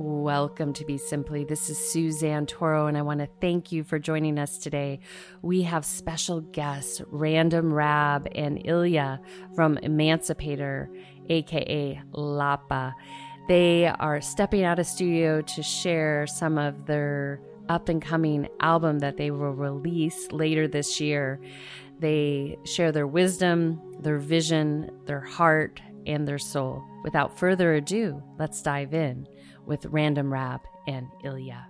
Welcome to Be Simply. This is Suzanne Toro, and I want to thank you for joining us today. We have special guests, Random Rab and Ilya from Emancipator, aka Lapa. They are stepping out of studio to share some of their up-and-coming album that they will release later this year. They share their wisdom, their vision, their heart, and their soul. Without further ado, let's dive in with Random Rab and Ilya.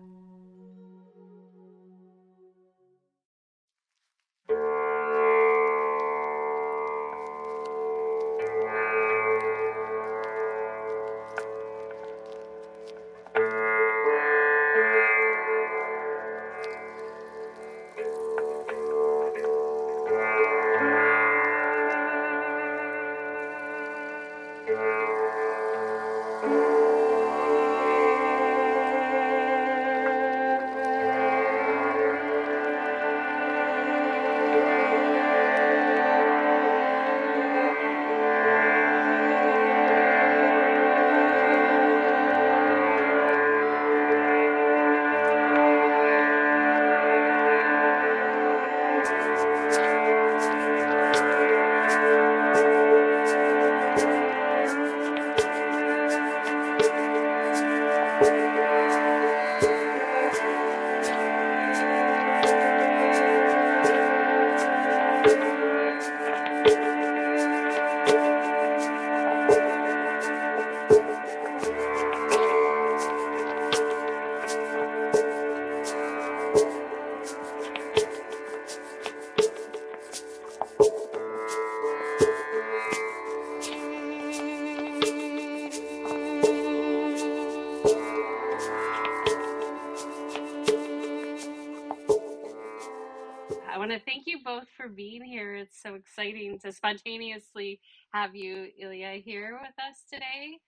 So exciting to spontaneously have you, Ilya, here with us today,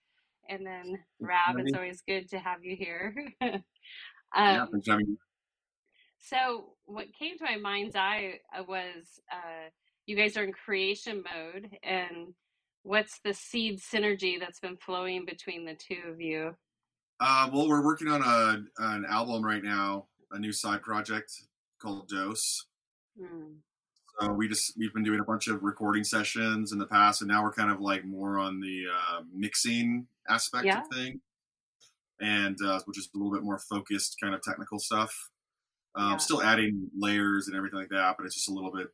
and then Rab. It's always good to have you here. So what came to my mind's eye was you guys are in creation mode, and what's the seed synergy that's been flowing between the two of you? Well, we're working on an album right now, a new side project called Dose. We've been doing a bunch of recording sessions in the past, and now we're kind of like more on the mixing aspect of thing, and which is a little bit more focused kind of technical stuff. Still adding layers and everything like that, but it's just a little bit.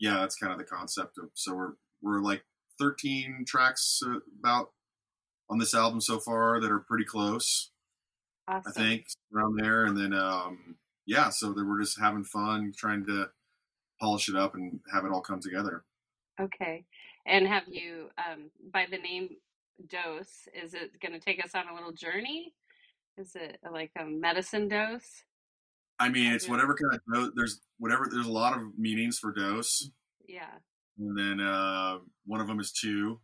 That's kind of the concept of. So we're like 13 tracks about on this album so far that are pretty close. Awesome. I think around there, and then so that we're just having fun trying to polish it up and have it all come together. Okay. And have you, by the name Dose, is it going to take us on a little journey? Is it like a medicine dose? I mean, it's whatever kind of dose. There's a lot of meanings for dose. Yeah. And then one of them is two.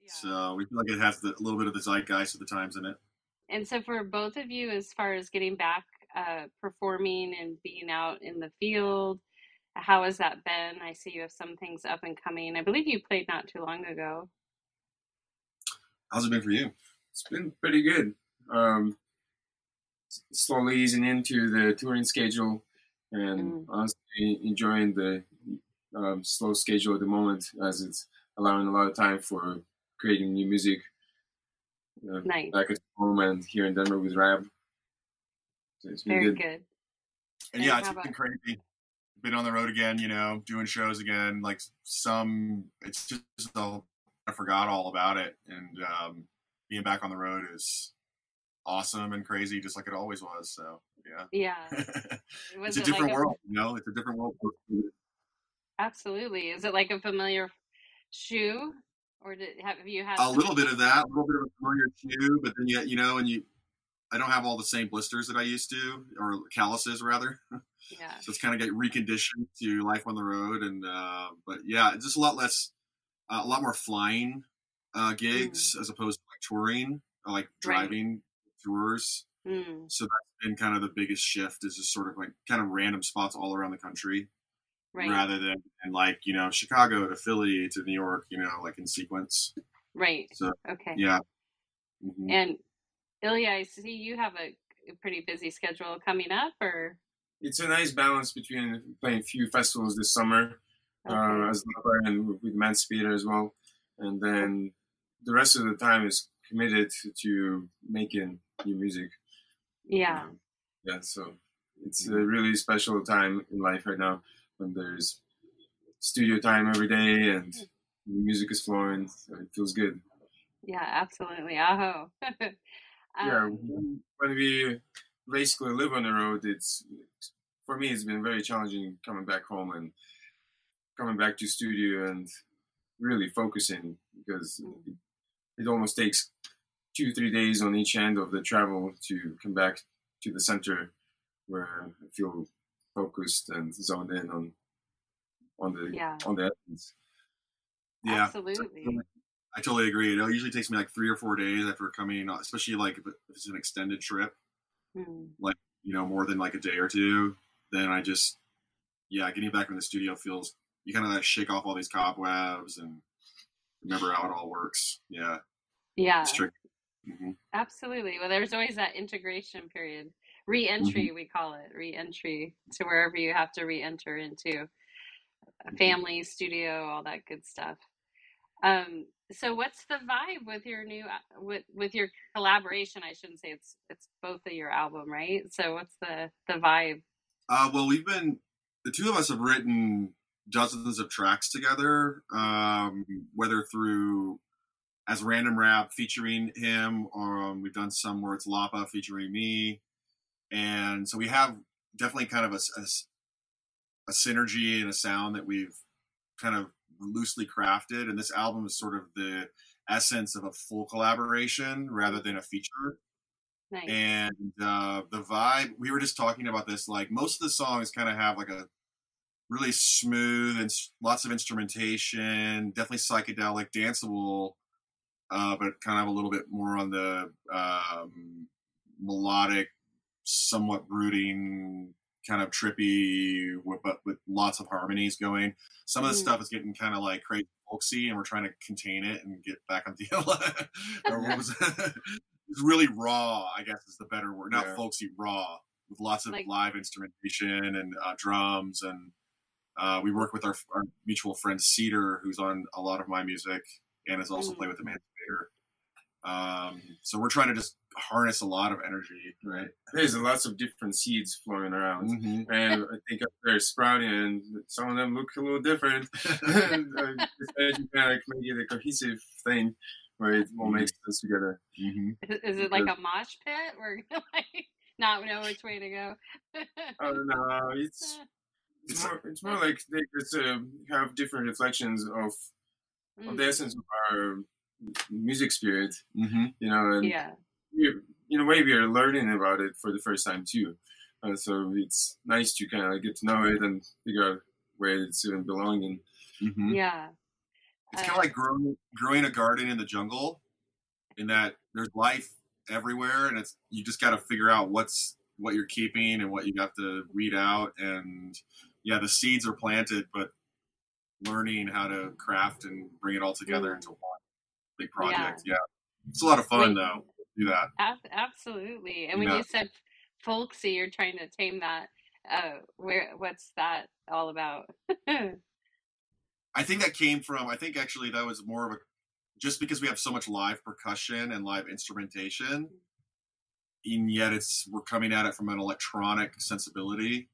Yeah. So we feel like it has a little bit of the zeitgeist of the times in it. And so for both of you, as far as getting back, performing and being out in the field, how has that been? I see you have some things up and coming. I believe you played not too long ago. How's it been for you? It's been pretty good. Slowly easing into the touring schedule and honestly enjoying the slow schedule at the moment, as it's allowing a lot of time for creating new music. Nice. Back at home and here in Denver with Rab. So it's been Very good. And yeah, it's been crazy. Been on the road again, doing shows again, I forgot all about it, and being back on the road is awesome and crazy, just like it always was. So yeah it's a different world, it's a different world. Absolutely. Is it like a familiar shoe, or have you had a little bit of a familiar shoe, but then I don't have all the same blisters that I used to, or calluses rather. Yeah. So it's kind of get reconditioned to life on the road, and but yeah, it's just a lot less, a lot more flying gigs as opposed to touring, or driving tours. Mm. So that's been kind of the biggest shift, is just sort of kind of random spots all around the country, rather than Chicago to Philly to New York, in sequence. Right. So, okay. Yeah. Mm-hmm. And Ilya, I see you have a pretty busy schedule coming up, or? It's a nice balance between playing a few festivals this summer, as Lapa and with Manspeeder as well. And then the rest of the time is committed to making new music. Yeah. Yeah, so it's a really special time in life right now when there's studio time every day and the music is flowing, so it feels good. Yeah, absolutely. Aho. Yeah, when we basically live on the road, it's, for me, it's been very challenging coming back home and coming back to studio and really focusing, because it almost takes 2-3 days on each end of the travel to come back to the center where I feel focused and zoned in on the essence. Yeah, absolutely. I totally agree. It usually takes me like 3 or 4 days after coming, especially like if it's an extended trip, like, you know, more than like a day or two. Then I just, getting back in the studio feels, you kind of like shake off all these cobwebs and remember how it all works. Yeah. Yeah. It's tricky. Mm-hmm. Absolutely. Well, there's always that integration period, re-entry, we call it, re-entry to wherever you have to re-enter into family, studio, all that good stuff. So what's the vibe with your new, with your collaboration? I shouldn't say it's both of your album, right? So what's the vibe? Well, the two of us have written dozens of tracks together, whether through as Random Rab featuring him, or we've done some where it's Lapa featuring me. And so we have definitely kind of a synergy and a sound that we've kind of loosely crafted, and this album is sort of the essence of a full collaboration rather than a feature. Nice. And the vibe, we were just talking about this, like most of the songs kind of have like a really smooth and lots of instrumentation, definitely psychedelic, danceable, but kind of a little bit more on the melodic, somewhat brooding, kind of trippy, but with lots of harmonies going. Some of the stuff is getting kind of like crazy folksy, and we're trying to contain it and get back on the It's really raw, I guess is the better word. Not folksy, raw, with lots of like live instrumentation and drums. And we work with our mutual friend Cedar, who's on a lot of my music and has also played with the Manspeeder. So we're trying to just harness a lot of energy, right? There's lots of different seeds flowing around, and I think they're sprouting, and some of them look a little different. And just you kind of make it a cohesive thing where it all makes sense together. Is it like a mosh pit? We're gonna like not know which way to go. Oh no, it's more like they just have different reflections of the essence of our music spirit, you know, and in a way we are learning about it for the first time too, so it's nice to kind of get to know it and figure out where it's even belonging. It's kind of like growing a garden in the jungle, in that there's life everywhere, and it's, you just got to figure out what you're keeping and what you have to weed out, and the seeds are planted, but learning how to craft and bring it all together into one big project. It's a lot of fun though, do that. Absolutely. And when you said folksy, you're trying to tame that, what's that all about? I think that came from, actually that was more of a, just because we have so much live percussion and live instrumentation, and yet we're coming at it from an electronic sensibility,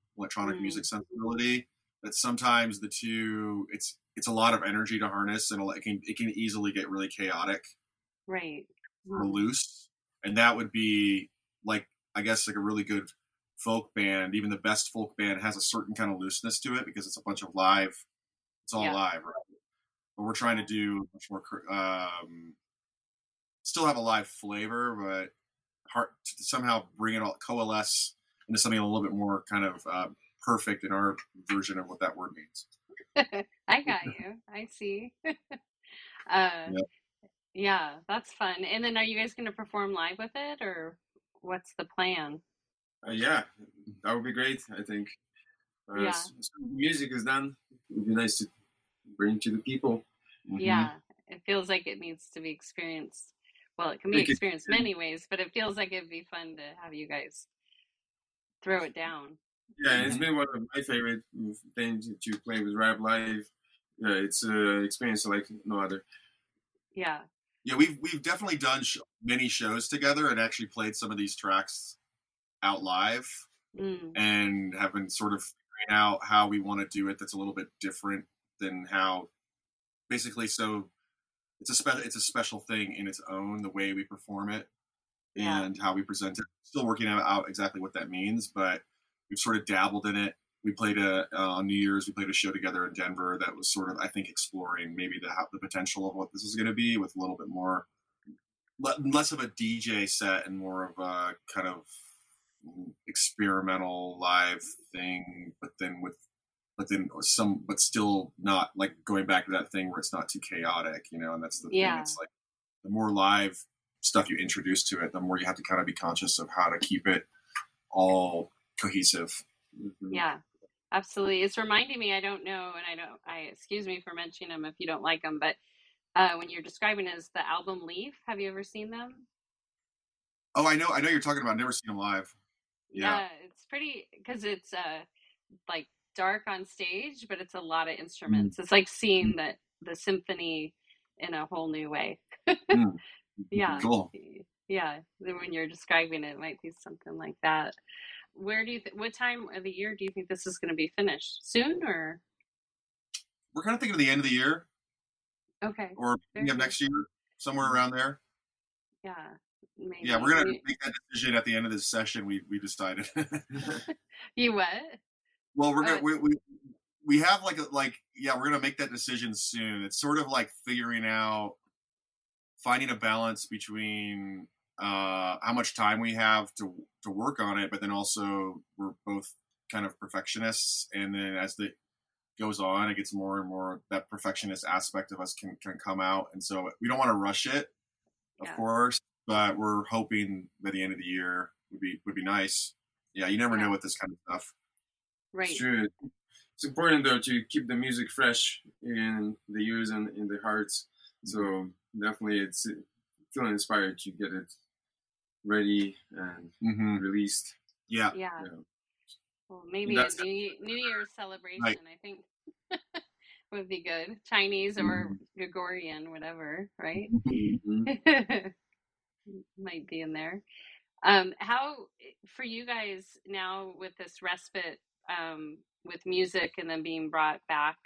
music sensibility, that sometimes the two, it's a lot of energy to harness, and it can easily get really chaotic, right? Or loose. And that would be like, I guess, like a really good folk band. Even the best folk band has a certain kind of looseness to it because it's a bunch of live. It's all live, right? But we're trying to do much more. Still have a live flavor, but hard to somehow bring it all, coalesce into something a little bit more kind of perfect in our version of what that word means. I got you. I see. Yeah, that's fun. And then are you guys going to perform live with it, or what's the plan? Yeah, that would be great, I think. So music is done. It would be nice to bring to the people. Yeah, it feels like it needs to be experienced. Well, it can be experienced many ways, but it feels like it'd be fun to have you guys throw it down. Yeah, it's been one of my favorite things to play with Rab Live. Yeah, it's an experience like no other. Yeah. Yeah, we've definitely done many shows together and actually played some of these tracks out live and have been sort of figuring out how we want to do it that's a little bit different than how basically so it's a special thing in its own, the way we perform it and how we present it. Still working out exactly what that means, but we've sort of dabbled in it. We played on New Year's, we played a show together in Denver that was sort of, I think, exploring maybe the potential of what this is going to be with a little bit more, less of a DJ set and more of a kind of experimental live thing, but still not like going back to that thing where it's not too chaotic, you know, and that's the thing. It's like the more live stuff you introduce to it, the more you have to kind of be conscious of how to keep it all cohesive. Mm-hmm. Yeah. Absolutely. It's reminding me, excuse me for mentioning them if you don't like them, but when you're describing it as the album Leaf, have you ever seen them? Oh, I know you're talking about. I've never seen them live. Yeah. It's pretty, because it's like dark on stage, but it's a lot of instruments. It's like seeing the symphony in a whole new way. Yeah. Cool. Yeah. When you're describing it, it might be something like that. Where do you? What time of the year do you think this is going to be finished? Soon, or we're kind of thinking of the end of the year. Okay. Or beginning of next year, somewhere around there. Yeah. Maybe. Yeah, we're gonna make that decision at the end of this session. We decided. You what? Well, we're gonna we have we're gonna make that decision soon. It's sort of like figuring out, finding a balance between how much time we have to work on it, but then also we're both kind of perfectionists, and then as it goes on, it gets more and more, that perfectionist aspect of us can come out, and so we don't want to rush it, of course, but we're hoping by the end of the year would be nice. Yeah, you never know with this kind of stuff. Right. It's true. It's important though to keep the music fresh in the ears and in the hearts. So definitely, it's feeling inspired to get it ready and released. Yeah. Yeah. Well, maybe a New Year's celebration, right. I think, would be good. Chinese or Gregorian, whatever, right? Mm-hmm. Might be in there. How, for you guys now with this respite, with music and then being brought back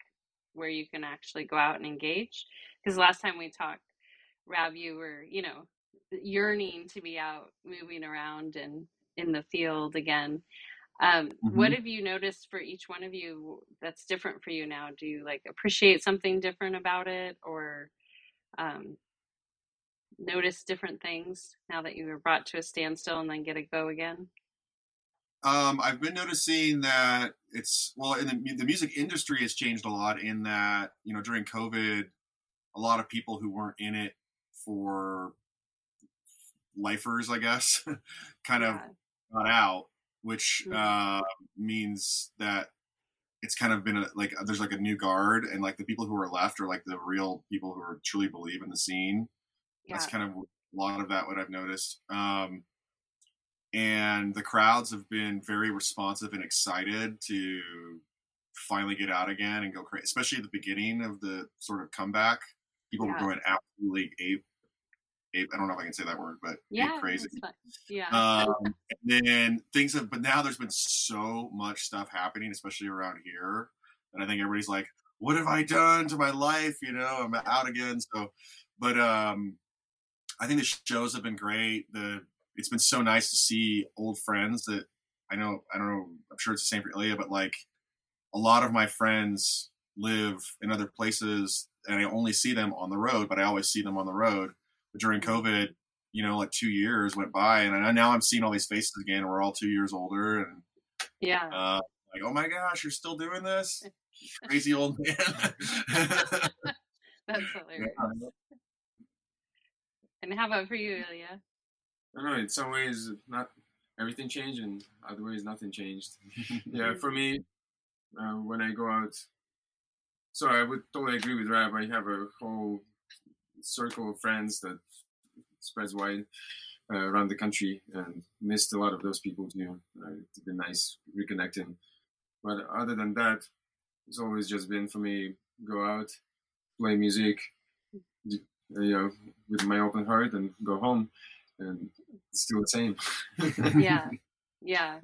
where you can actually go out and engage? Because last time we talked, Rab, you were, yearning to be out moving around and in the field again. What have you noticed for each one of you that's different for you now? Do you appreciate something different about it, or notice different things now that you were brought to a standstill and then get a go again? I've been noticing that the music industry has changed a lot in that, during COVID, a lot of people who weren't in it for lifers, I guess, kind of got out, which means that it's kind of been there's a new guard, and the people who are left are the real people who are truly believe in the scene. Yeah. That's kind of a lot of that, what I've noticed. And the crowds have been very responsive and excited to finally get out again and go crazy, especially at the beginning of the sort of comeback. People were going absolutely ape. I don't know if I can say that word, but crazy. Yeah. And then but now there's been so much stuff happening, especially around here. And I think everybody's like, what have I done to my life? I'm out again. So, but I think the shows have been great. It's been so nice to see old friends that I don't know, I'm sure it's the same for Ilya, but a lot of my friends live in other places, and I only see them on the road, but I always see them on the road. But during COVID, 2 years went by, and now I'm seeing all these faces again. And we're all 2 years older, and oh my gosh, you're still doing this, crazy old man. That's hilarious. Yeah. And how about for you, Ilya? I don't know. In some ways, not everything changed, and other ways, nothing changed. Yeah, for me, when I go out, so I would totally agree with Rab. I have a whole circle of friends that spreads wide around the country, and missed a lot of those people too. It's been nice reconnecting. But other than that, it's always just been for me, go out, play music, you know, with my open heart, and go home, and it's still the same. Yeah.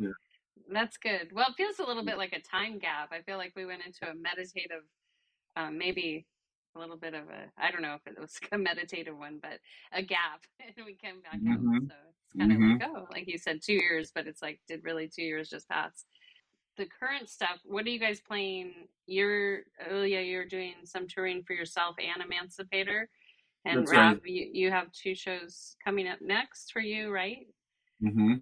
That's good. Well, it feels a little bit like a time gap. I feel like we went into a meditative, maybe a little bit of a, I don't know if it was a meditative one, but a gap, and we came back out. So it's kind of like, oh, like you said, 2 years, but it's like, did really 2 years just pass? The current stuff, what are you guys playing? Ilya, you're doing some touring for yourself and Emancipator. And that's Rab, right. you have two shows coming up next for you, right? Mm-hmm.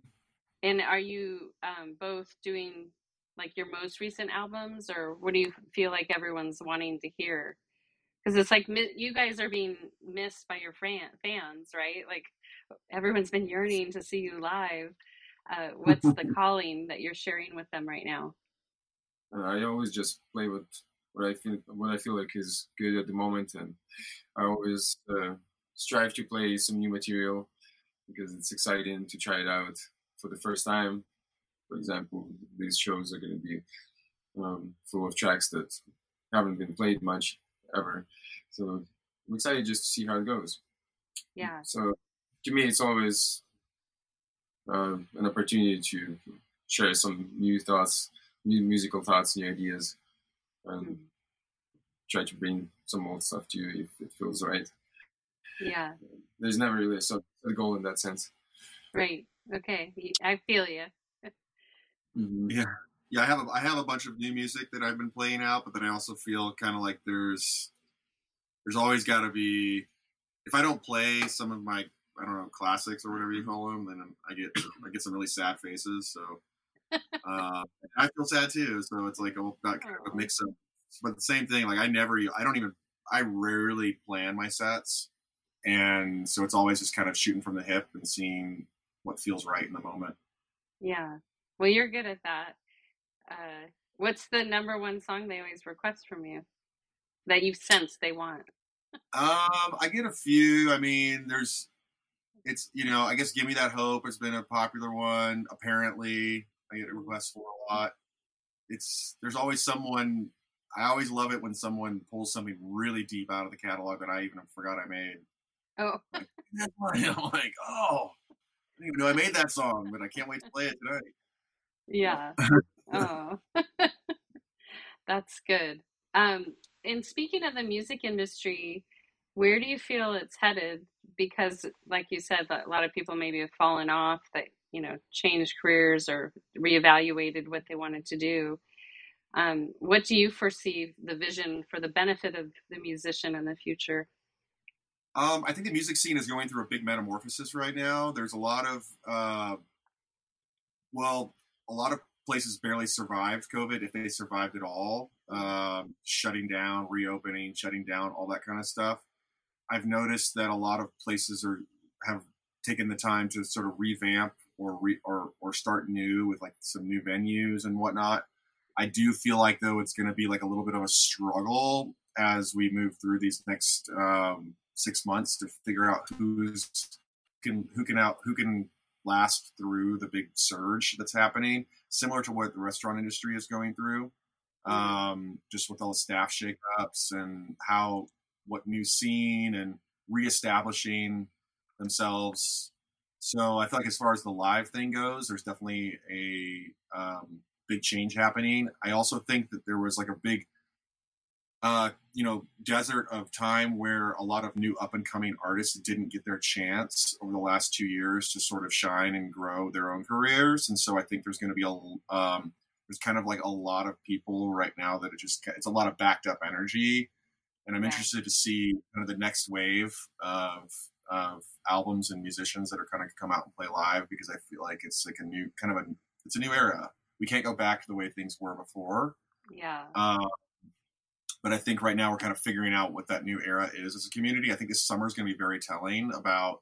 And are you both doing like your most recent albums, or what do you feel like everyone's wanting to hear? Because it's like you guys are being missed by your fans, right? Like everyone's been yearning to see you live. What's the calling that you're sharing with them right now? I always just play with what I feel like is good at the moment, and I always strive to play some new material because it's exciting to try it out for the first time. For example, these shows are going to be full of tracks that haven't been played much ever, so I'm excited just to see how it goes. Yeah. So to me, it's always an opportunity to share some new thoughts, new musical thoughts, new ideas, and try to bring some old stuff to you if it feels right. Yeah. There's never really a goal in that sense. Right. Okay. I feel you. Yeah. I have a bunch of new music that I've been playing out, but then I also feel kind of like there's always got to be, if I don't play some of my, I don't know, classics or whatever you call them, then I get some really sad faces. So I feel sad too. So it's like a mix up. But the same thing, like I rarely plan my sets, and so it's always just kind of shooting from the hip and seeing what feels right in the moment. Yeah. Well, you're good at that. What's the number one song they always request from you that you've sensed they want? I get a few. I mean, it's, you know, I guess Give Me That Hope has been a popular one. Apparently, I get requests for a lot. There's always someone. I always love it when someone pulls something really deep out of the catalog that I even forgot I made. Oh. I'm like, oh, I didn't even know I made that song, but I can't wait to play it tonight. Yeah. Oh, that's good. And speaking of the music industry, where do you feel it's headed? Because, like you said, a lot of people maybe have fallen off, that, you know, changed careers or reevaluated what they wanted to do. What do you foresee the vision for the benefit of the musician in the future? I think the music scene is going through a big metamorphosis right now. There's a lot of places barely survived COVID, if they survived at all. Shutting down, reopening, shutting down, all that kind of stuff. I've noticed that a lot of places have taken the time to sort of revamp or start new with like some new venues and whatnot. I do feel like, though, it's going to be like a little bit of a struggle as we move through these next 6 months to figure out who can last through the big surge that's happening, similar to what the restaurant industry is going through, just with all the staff shakeups and what new scene and reestablishing themselves. So I feel like as far as the live thing goes, there's definitely a big change happening. I also think that there was like a big, desert of time where a lot of new up and coming artists didn't get their chance over the last 2 years to sort of shine and grow their own careers. And so I think there's going to be there's kind of like a lot of people right now that it's a lot of backed up energy. And I'm interested to see kind of the next wave of albums and musicians that are kind of come out and play live, because I feel like it's like it's a new era. We can't go back to the way things were before. Yeah. But I think right now we're kind of figuring out what that new era is as a community. I think this summer is going to be very telling about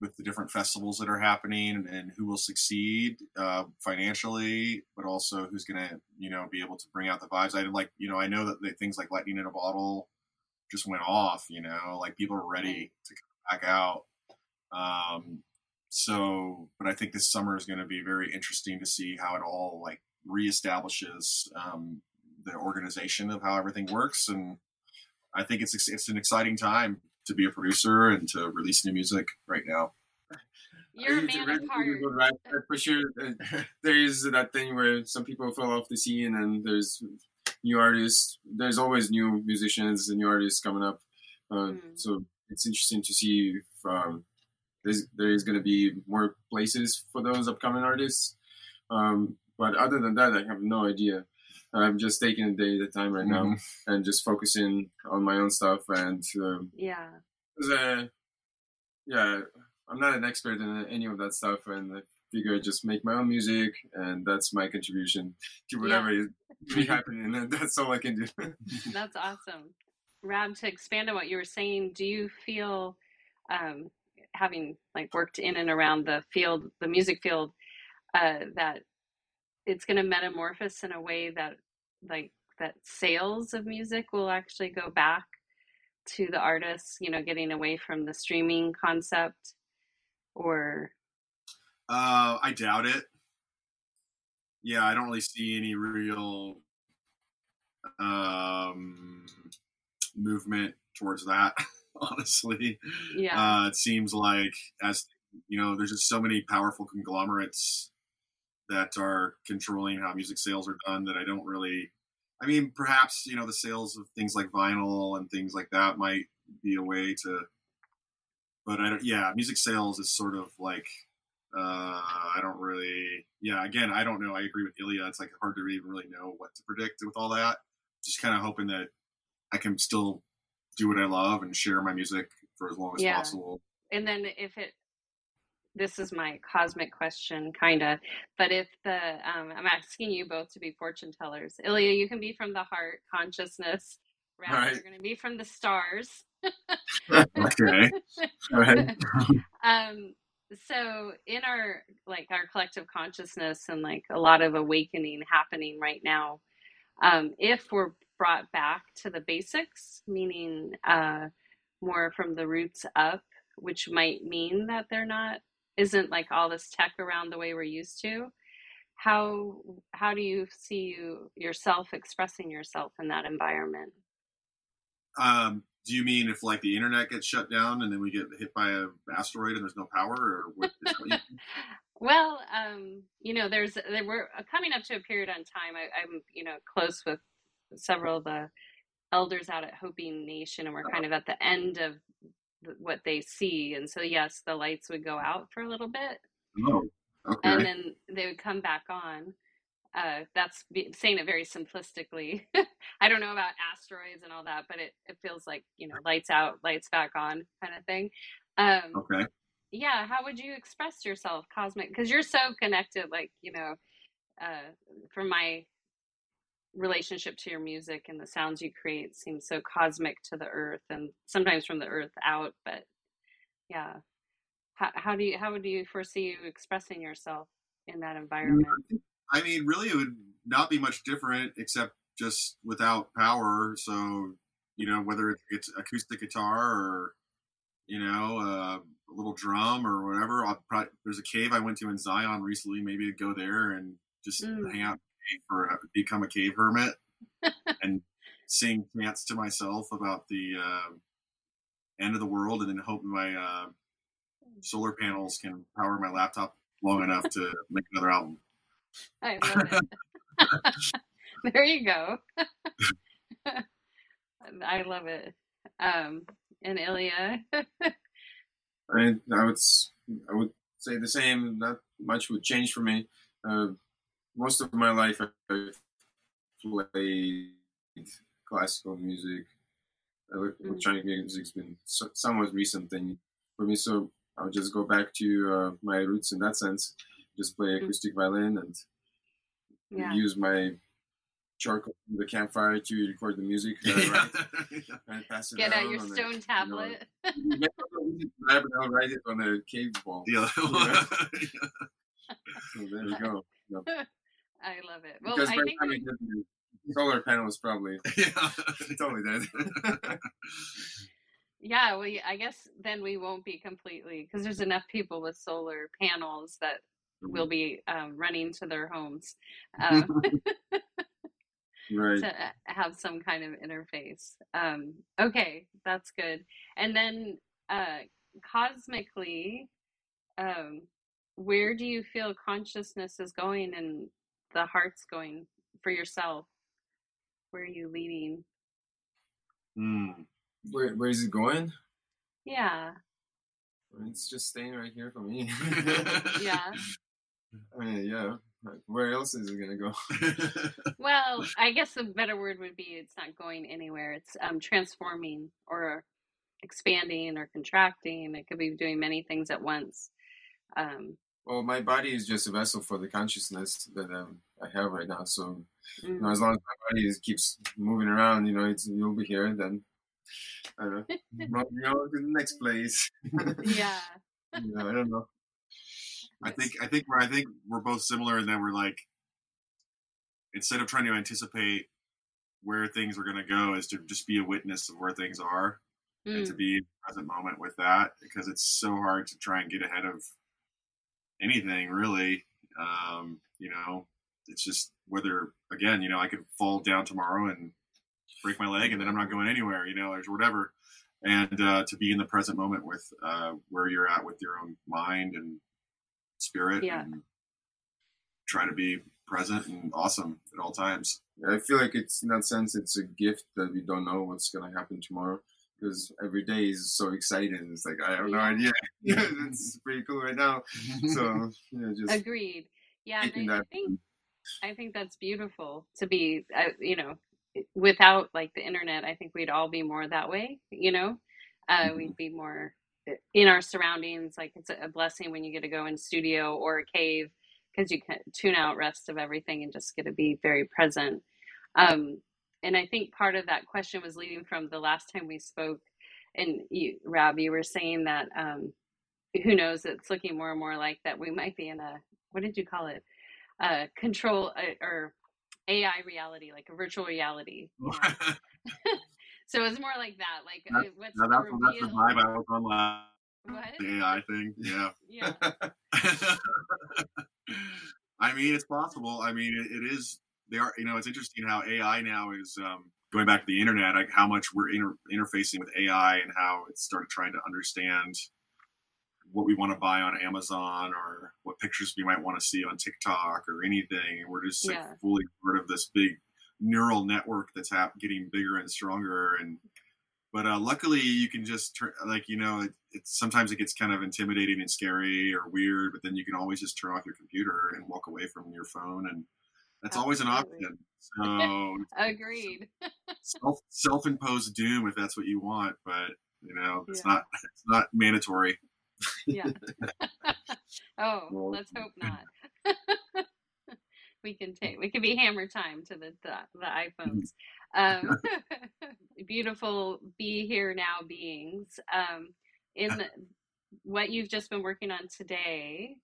with the different festivals that are happening and who will succeed financially, but also who's going to, you know, be able to bring out the vibes. I know that things like Lightning in a Bottle just went off, you know, like people are ready to come back out. But I think this summer is going to be very interesting to see how it all like reestablishes the organization of how everything works. And I think it's an exciting time to be a producer and to release new music right now. You're a man of heart. Right? For sure, there is that thing where some people fell off the scene, and there's new artists. There's always new musicians and new artists coming up. So it's interesting to see if there is going to be more places for those upcoming artists. But other than that, I have no idea. I'm just taking a day at a time right now and just focusing on my own stuff. And I'm not an expert in any of that stuff, and I figure I just make my own music, and that's my contribution to whatever is be happening, and that's all I can do. That's awesome. Rab, to expand on what you were saying, do you feel, having like worked in and around the field, the music field, that it's going to metamorphose in a way that like that sales of music will actually go back to the artists, you know, getting away from the streaming concept? Or I doubt it. Yeah, I don't really see any real movement towards that, honestly. Yeah. It seems like, as you know, there's just so many powerful conglomerates that are controlling how music sales are done that I don't really, I mean, perhaps, you know, the sales of things like vinyl and things like that might be a way to, but I don't, music sales is sort of like, I don't really, again, I don't know. I agree with Ilya. It's like hard to even really know what to predict with all that. Just kind of hoping that I can still do what I love and share my music for as long as possible. And then if it, this is my cosmic question, kind of, but if the, I'm asking you both to be fortune tellers. Ilya, you can be from the heart consciousness. Rab, you're going to be from the stars. Okay. All right. So in our, like our collective consciousness and like a lot of awakening happening right now, if we're brought back to the basics, meaning more from the roots up, which might mean that they're not, isn't like all this tech around the way we're used to. How do you see yourself expressing yourself in that environment? Do you mean if like the internet gets shut down and then we get hit by an asteroid and there's no power, or what? Well, you know, we're coming up to a period on time. I'm you know, close with several of the elders out at Hopi Nation, and we're kind of at the end of what they see, and so yes, the lights would go out for a little bit. Oh, okay. And then they would come back on. That's saying it very simplistically. I don't know about asteroids and all that, but it feels like, you know, lights out, lights back on kind of thing. Okay. Yeah, how would you express yourself, cosmic? Because you're so connected, like, you know, from my relationship to your music and the sounds you create seems so cosmic to the earth, and sometimes from the earth out, but how would you foresee you expressing yourself in that environment? I mean, really it would not be much different except just without power. So, you know, whether it's acoustic guitar or, you know, a little drum or whatever. There's a cave I went to in Zion recently, maybe I'd go there and just hang out or become a cave hermit and sing chants to myself about the end of the world, and then hope my solar panels can power my laptop long enough to make another album. I love it. There you go. I love it. And Ilya? I would say the same. Not much would change for me. Most of my life, I played classical music. Electronic music's been somewhat recent thing for me, so I'll just go back to my roots in that sense. Just play acoustic violin and use my charcoal from the campfire to record the music. And pass it. Get out your stone tablet. You know, I'll write it on a cave wall. Yeah. So there you go. No. I love it. Well, because I think solar panels probably. Yeah, it's only that. Yeah, I guess then we won't be completely, because there's enough people with solar panels that will be running to their homes right. to have some kind of interface. Okay, that's good. And then cosmically, where do you feel consciousness is going and the heart's going for yourself? Where are you leading? Where is it going? Yeah. It's just staying right here for me. Yeah. I mean, yeah. Where else is it going to go? Well, I guess a better word would be it's not going anywhere. It's transforming or expanding or contracting. It could be doing many things at once. Well, my body is just a vessel for the consciousness that I have right now. So you know, as long as my body keeps moving around, you know, you'll be here then. I don't know. Moving on to the next place. Yeah. You know, I don't know. I think we're both similar, and then we're like, instead of trying to anticipate where things are going to go, is to just be a witness of where things are and to be in the present moment with that, because it's so hard to try and get ahead of anything, really. You know, it's just whether, again, you know, I could fall down tomorrow and break my leg and then I'm not going anywhere, you know, or whatever. And to be in the present moment with where you're at with your own mind and spirit, and try to be present and awesome at all times. I feel like it's, in that sense, it's a gift that we don't know what's going to happen tomorrow, because every day is so exciting. It's like, I have no idea. It's pretty cool right now. So, you know, just agreed. Yeah, and I think that's beautiful to be, you know, without like the internet, I think we'd all be more that way, you know, we'd be more in our surroundings. Like, it's a blessing when you get to go in a studio or a cave, because you can tune out rest of everything and just get to be very present. And I think part of that question was leading from the last time we spoke, and you, Rab, you were saying that, who knows, it's looking more and more like that we might be in a, what did you call it? Control or AI reality, like a virtual reality. You know? So it's more like that. Like, that's the vibe I was on last. What? The AI thing. Yeah. Yeah. I mean, it's possible. I mean, it is. They are. You know, it's interesting how AI now is going back to the internet. Like, how much we're interfacing with AI and how it started trying to understand what we want to buy on Amazon or what pictures we might want to see on TikTok or anything. And we're just like fully part of this big neural network that's getting bigger and stronger. And, but luckily you can just sometimes it gets kind of intimidating and scary or weird, but then you can always just turn off your computer and walk away from your phone. And that's always an option. So agreed. Self-imposed doom, if that's what you want, but you know, it's not mandatory. Yeah. Oh, let's hope not. We can be hammer time to the iPhones. Beautiful be here now beings. What you've just been working on today,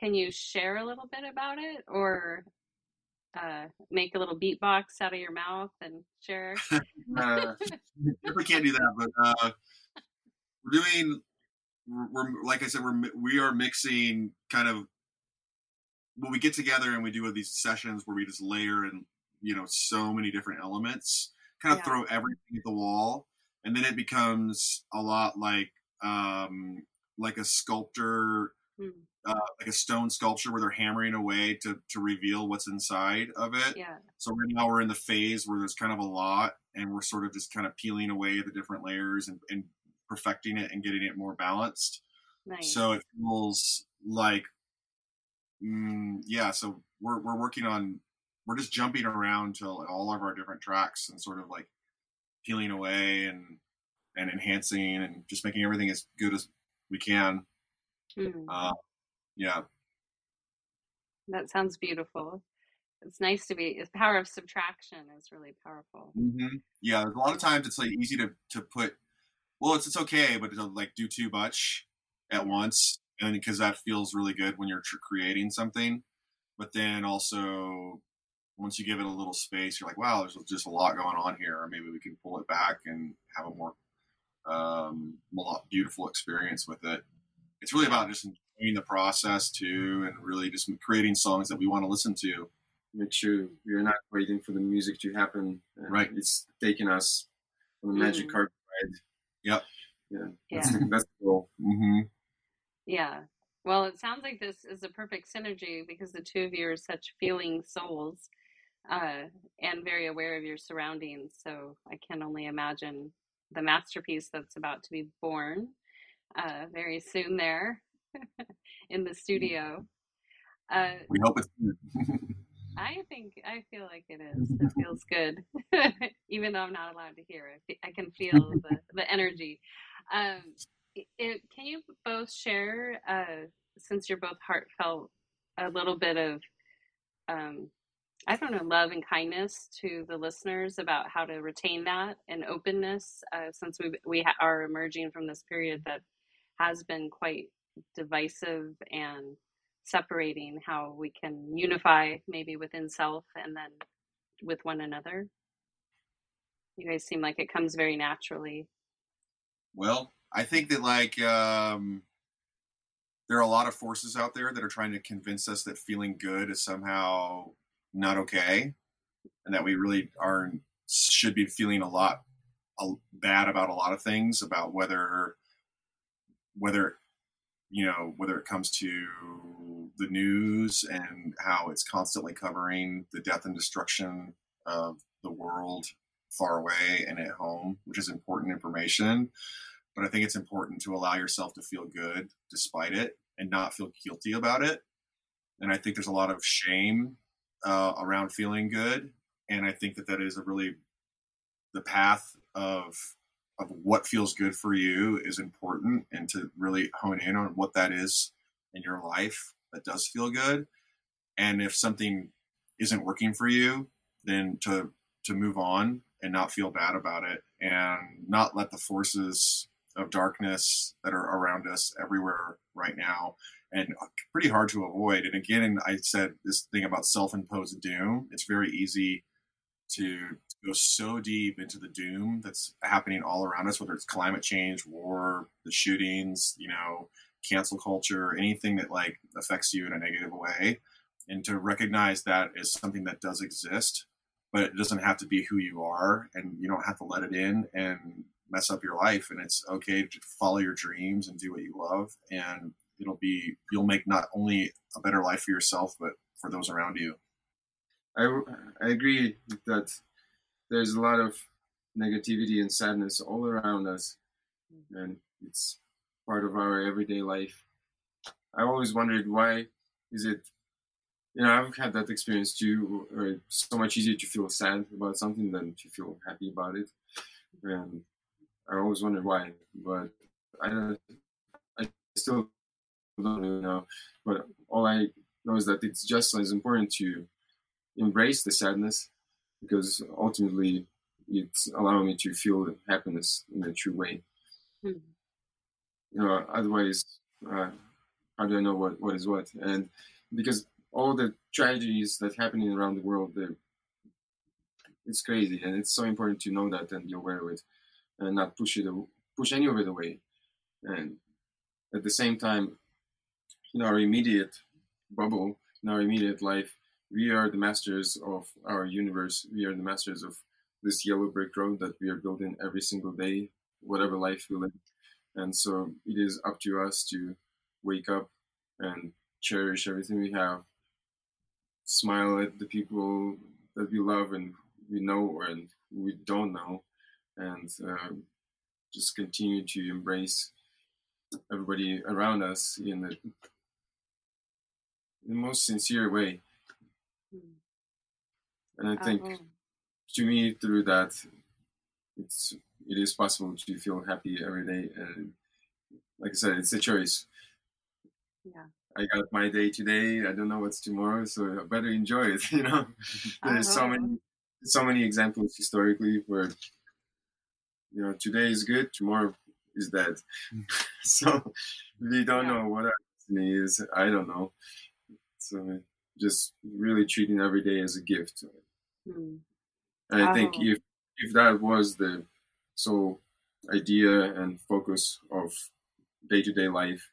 can you share a little bit about it, or make a little beatbox out of your mouth and share? We can't do that, but we're doing. We're like I said, we are mixing kind of when we get together and we do these sessions where we just layer and, you know, so many different elements, kind of throw everything at the wall. And then it becomes a lot like a sculptor, like a stone sculpture where they're hammering away to reveal what's inside of it. Yeah. So right now we're in the phase where there's kind of a lot, and we're sort of just kind of peeling away the different layers and perfecting it and getting it more balanced. Nice. So it feels like, so we're working on, we're just jumping around to all of our different tracks and sort of like peeling away and enhancing and just making everything as good as we can. Yeah. That sounds beautiful. It's nice to be, the power of subtraction is really powerful. Mm-hmm. Yeah. There's a lot of times it's like easy to put, well, it's okay, but to like do too much at once, and because that feels really good when you're creating something. But then also, once you give it a little space, you're like, wow, there's just a lot going on here. Or maybe we can pull it back and have a more beautiful experience with it. It's really about just enjoying the process too, and really just creating songs that we want to listen to. Make sure you're not waiting for the music to happen. Right. It's taking us on the magic carpet ride. Yep. Yeah. That's cool. Mm-hmm. Yeah. Well, it sounds like this is a perfect synergy because the two of you are such feeling souls, and very aware of your surroundings. So I can only imagine the masterpiece that's about to be born very soon there in the studio. We hope it's good. I feel like it is. It feels good. Even though I'm not allowed to hear it, I can feel the energy. Can you both share, since you're both heartfelt, a little bit of, love and kindness to the listeners about how to retain that and openness, since we are emerging from this period that has been quite divisive and separating, how we can unify maybe within self and then with one another. You guys seem like it comes very naturally. Well, I think that there are a lot of forces out there that are trying to convince us that feeling good is somehow not okay, and that we really should be feeling bad about a lot of things, about whether it comes to the news and how it's constantly covering the death and destruction of the world far away and at home, which is important information. But I think it's important to allow yourself to feel good despite it and not feel guilty about it. And I think there's a lot of shame around feeling good. And I think that is the path of what feels good for you is important, and to really hone in on what that is in your life that does feel good. And if something isn't working for you, then to move on and not feel bad about it, and not let the forces of darkness that are around us everywhere right now and pretty hard to avoid. And again, I said this thing about self-imposed doom. It's very easy to go so deep into the doom that's happening all around us, whether it's climate change, war, the shootings, cancel culture, anything that affects you in a negative way. And to recognize that as something that does exist, but it doesn't have to be who you are, and you don't have to let it in and mess up your life. And it's okay to follow your dreams and do what you love. And you'll make not only a better life for yourself, but for those around you. I agree that there's a lot of negativity and sadness all around us, and it's part of our everyday life. I always wondered, why is it, I've had that experience too, where it's so much easier to feel sad about something than to feel happy about it. And I always wondered why, but I still don't really know. But all I know is that it's just as important to embrace the sadness, because ultimately it's allowing me to feel happiness in a true way. Mm-hmm. Otherwise, how do I know what is what? And because all the tragedies that happening around the world, it's crazy, and it's so important to know that and be aware of it, and not push any of it away. And at the same time, in our immediate bubble, in our immediate life, we are the masters of our universe. We are the masters of this yellow brick road that we are building every single day, whatever life we live. And so it is up to us to wake up and cherish everything we have, smile at the people that we love and we know and we don't know, and just continue to embrace everybody around us in the most sincere way. And I think, to me, through that, it is possible to feel happy every day. And like I said, it's a choice. Yeah. I got my day today. I don't know what's tomorrow, so I better enjoy it. There's so many examples historically where today is good, tomorrow is dead. So we don't know what our destiny is. I don't know. So just really treating every day as a gift. And I think if that was the sole idea and focus of day-to-day life,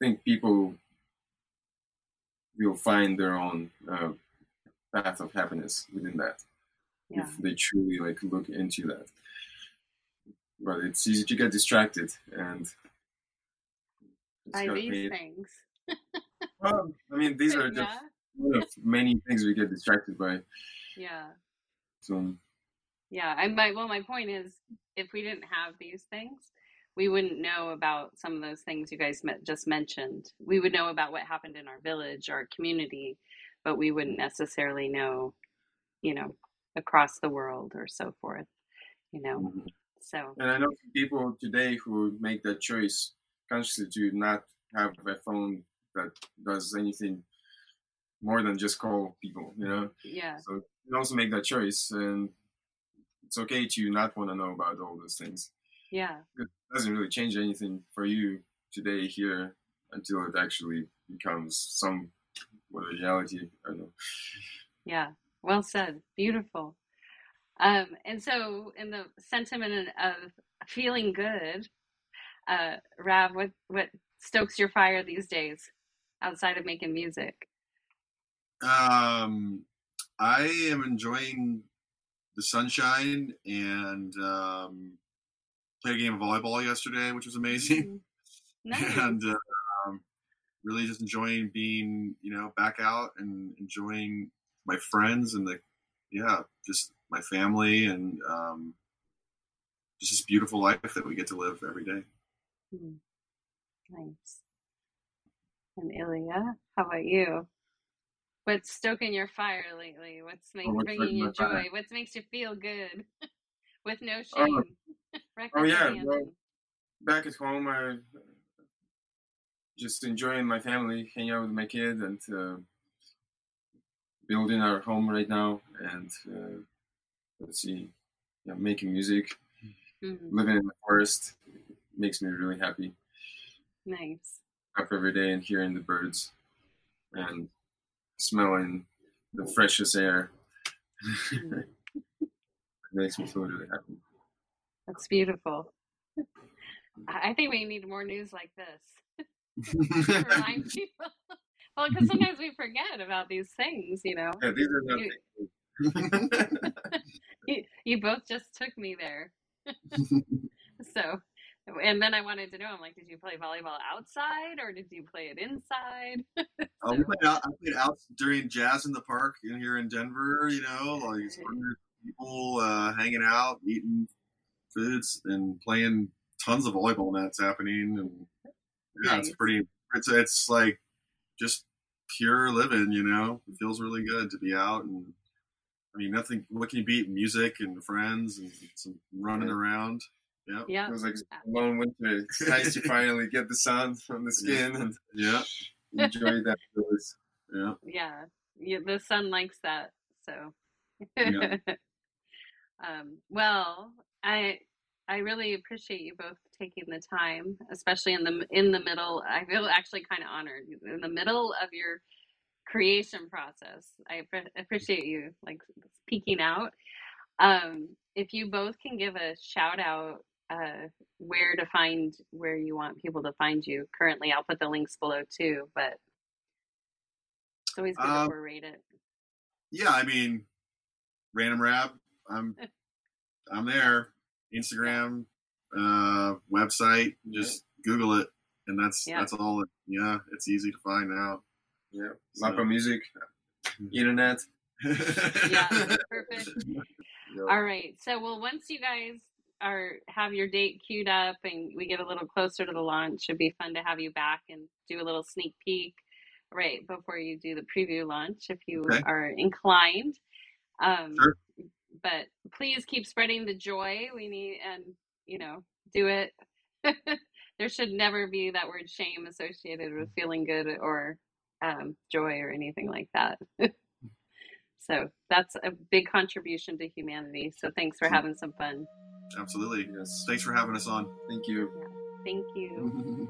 I think people will find their own path of happiness within that, if they truly look into that. But it's easy to get distracted and by these things. Well, I mean, these are just one of many things we get distracted by. Yeah. So. Yeah, my point is, if we didn't have these things, we wouldn't know about some of those things you guys just mentioned. We would know about what happened in our village or our community, but we wouldn't necessarily know, across the world or so forth, Mm-hmm. So. And I know people today who make that choice consciously to not have a phone that does anything more than just call people, Yeah. So you can also make that choice, and it's okay to not want to know about all those things. Yeah. It doesn't really change anything for you today here until it actually becomes some reality. I don't know. Yeah. Well said. Beautiful. And so in the sentiment of feeling good, Rab, what stokes your fire these days outside of making music? I am enjoying the sunshine and played a game of volleyball yesterday, which was amazing. Nice. And really just enjoying being, back out and enjoying my friends and just my family and just this beautiful life that we get to live every day. Mm. Nice. And Ilya, how about you? What's stoking your fire lately? Bringing you joy? Fire? What makes you feel good? With no shame. Well, back at home, I just enjoying my family, hanging out with my kid, and building our home right now. And making music, mm-hmm. living in the forest makes me really happy. Nice. Up every day and hearing the birds and smelling the freshest air. Mm. It makes me feel really happy. That's beautiful. I think we need more news like this. To remind people. Well, because sometimes we forget about these things, Yeah, these are nothing. You both just took me there. So, and then I wanted to know, I'm like, did you play volleyball outside or did you play it inside? I played out during Jazz in the Park here in Denver, it's 100 people hanging out, eating foods and playing tons of volleyball nets happening. And nice. It's like just pure living, It feels really good to be out. And I mean, nothing, what can you beat? Music and friends and some running around. Yeah. Yep. It was like a long winter. It's nice to finally get the sun from the skin and enjoy that noise. Yeah. Yeah. The sun likes that. So, well, I really appreciate you both taking the time, especially in the middle. I feel actually kind of honored in the middle of your creation process. I appreciate you peeking out. If you both can give a shout out, where you want people to find you currently, I'll put the links below too, but it's always good to overrate it. Yeah. I mean, Random Rab, I'm there. Instagram, website, just Google it. And that's all. Yeah. It's easy to find out. Yeah. Lapa music, internet. Yeah. Perfect. Yep. All right. So, once you guys have your date queued up and we get a little closer to the launch, it'd be fun to have you back and do a little sneak peek right before you do the preview launch, if you are inclined. Sure. But please keep spreading the joy. We need, and do it. There should never be that word shame associated with feeling good or joy or anything like that. So that's a big contribution to humanity. So thanks for having some fun. Absolutely. Yes. Thanks for having us on. Thank you. Yeah. Thank you.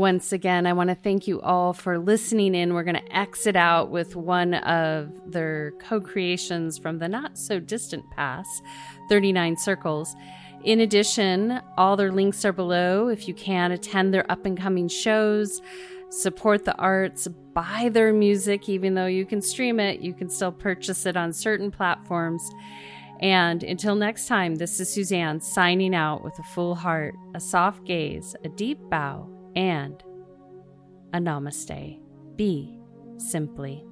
Once again, I want to thank you all for listening in. We're going to exit out with one of their co-creations from the not-so-distant past, 39 Circles. In addition, all their links are below. If you can, attend their up-and-coming shows, support the arts, buy their music. Even though you can stream it, you can still purchase it on certain platforms. And until next time, this is Suzanne signing out with a full heart, a soft gaze, a deep bow, and a namaste. Be simply.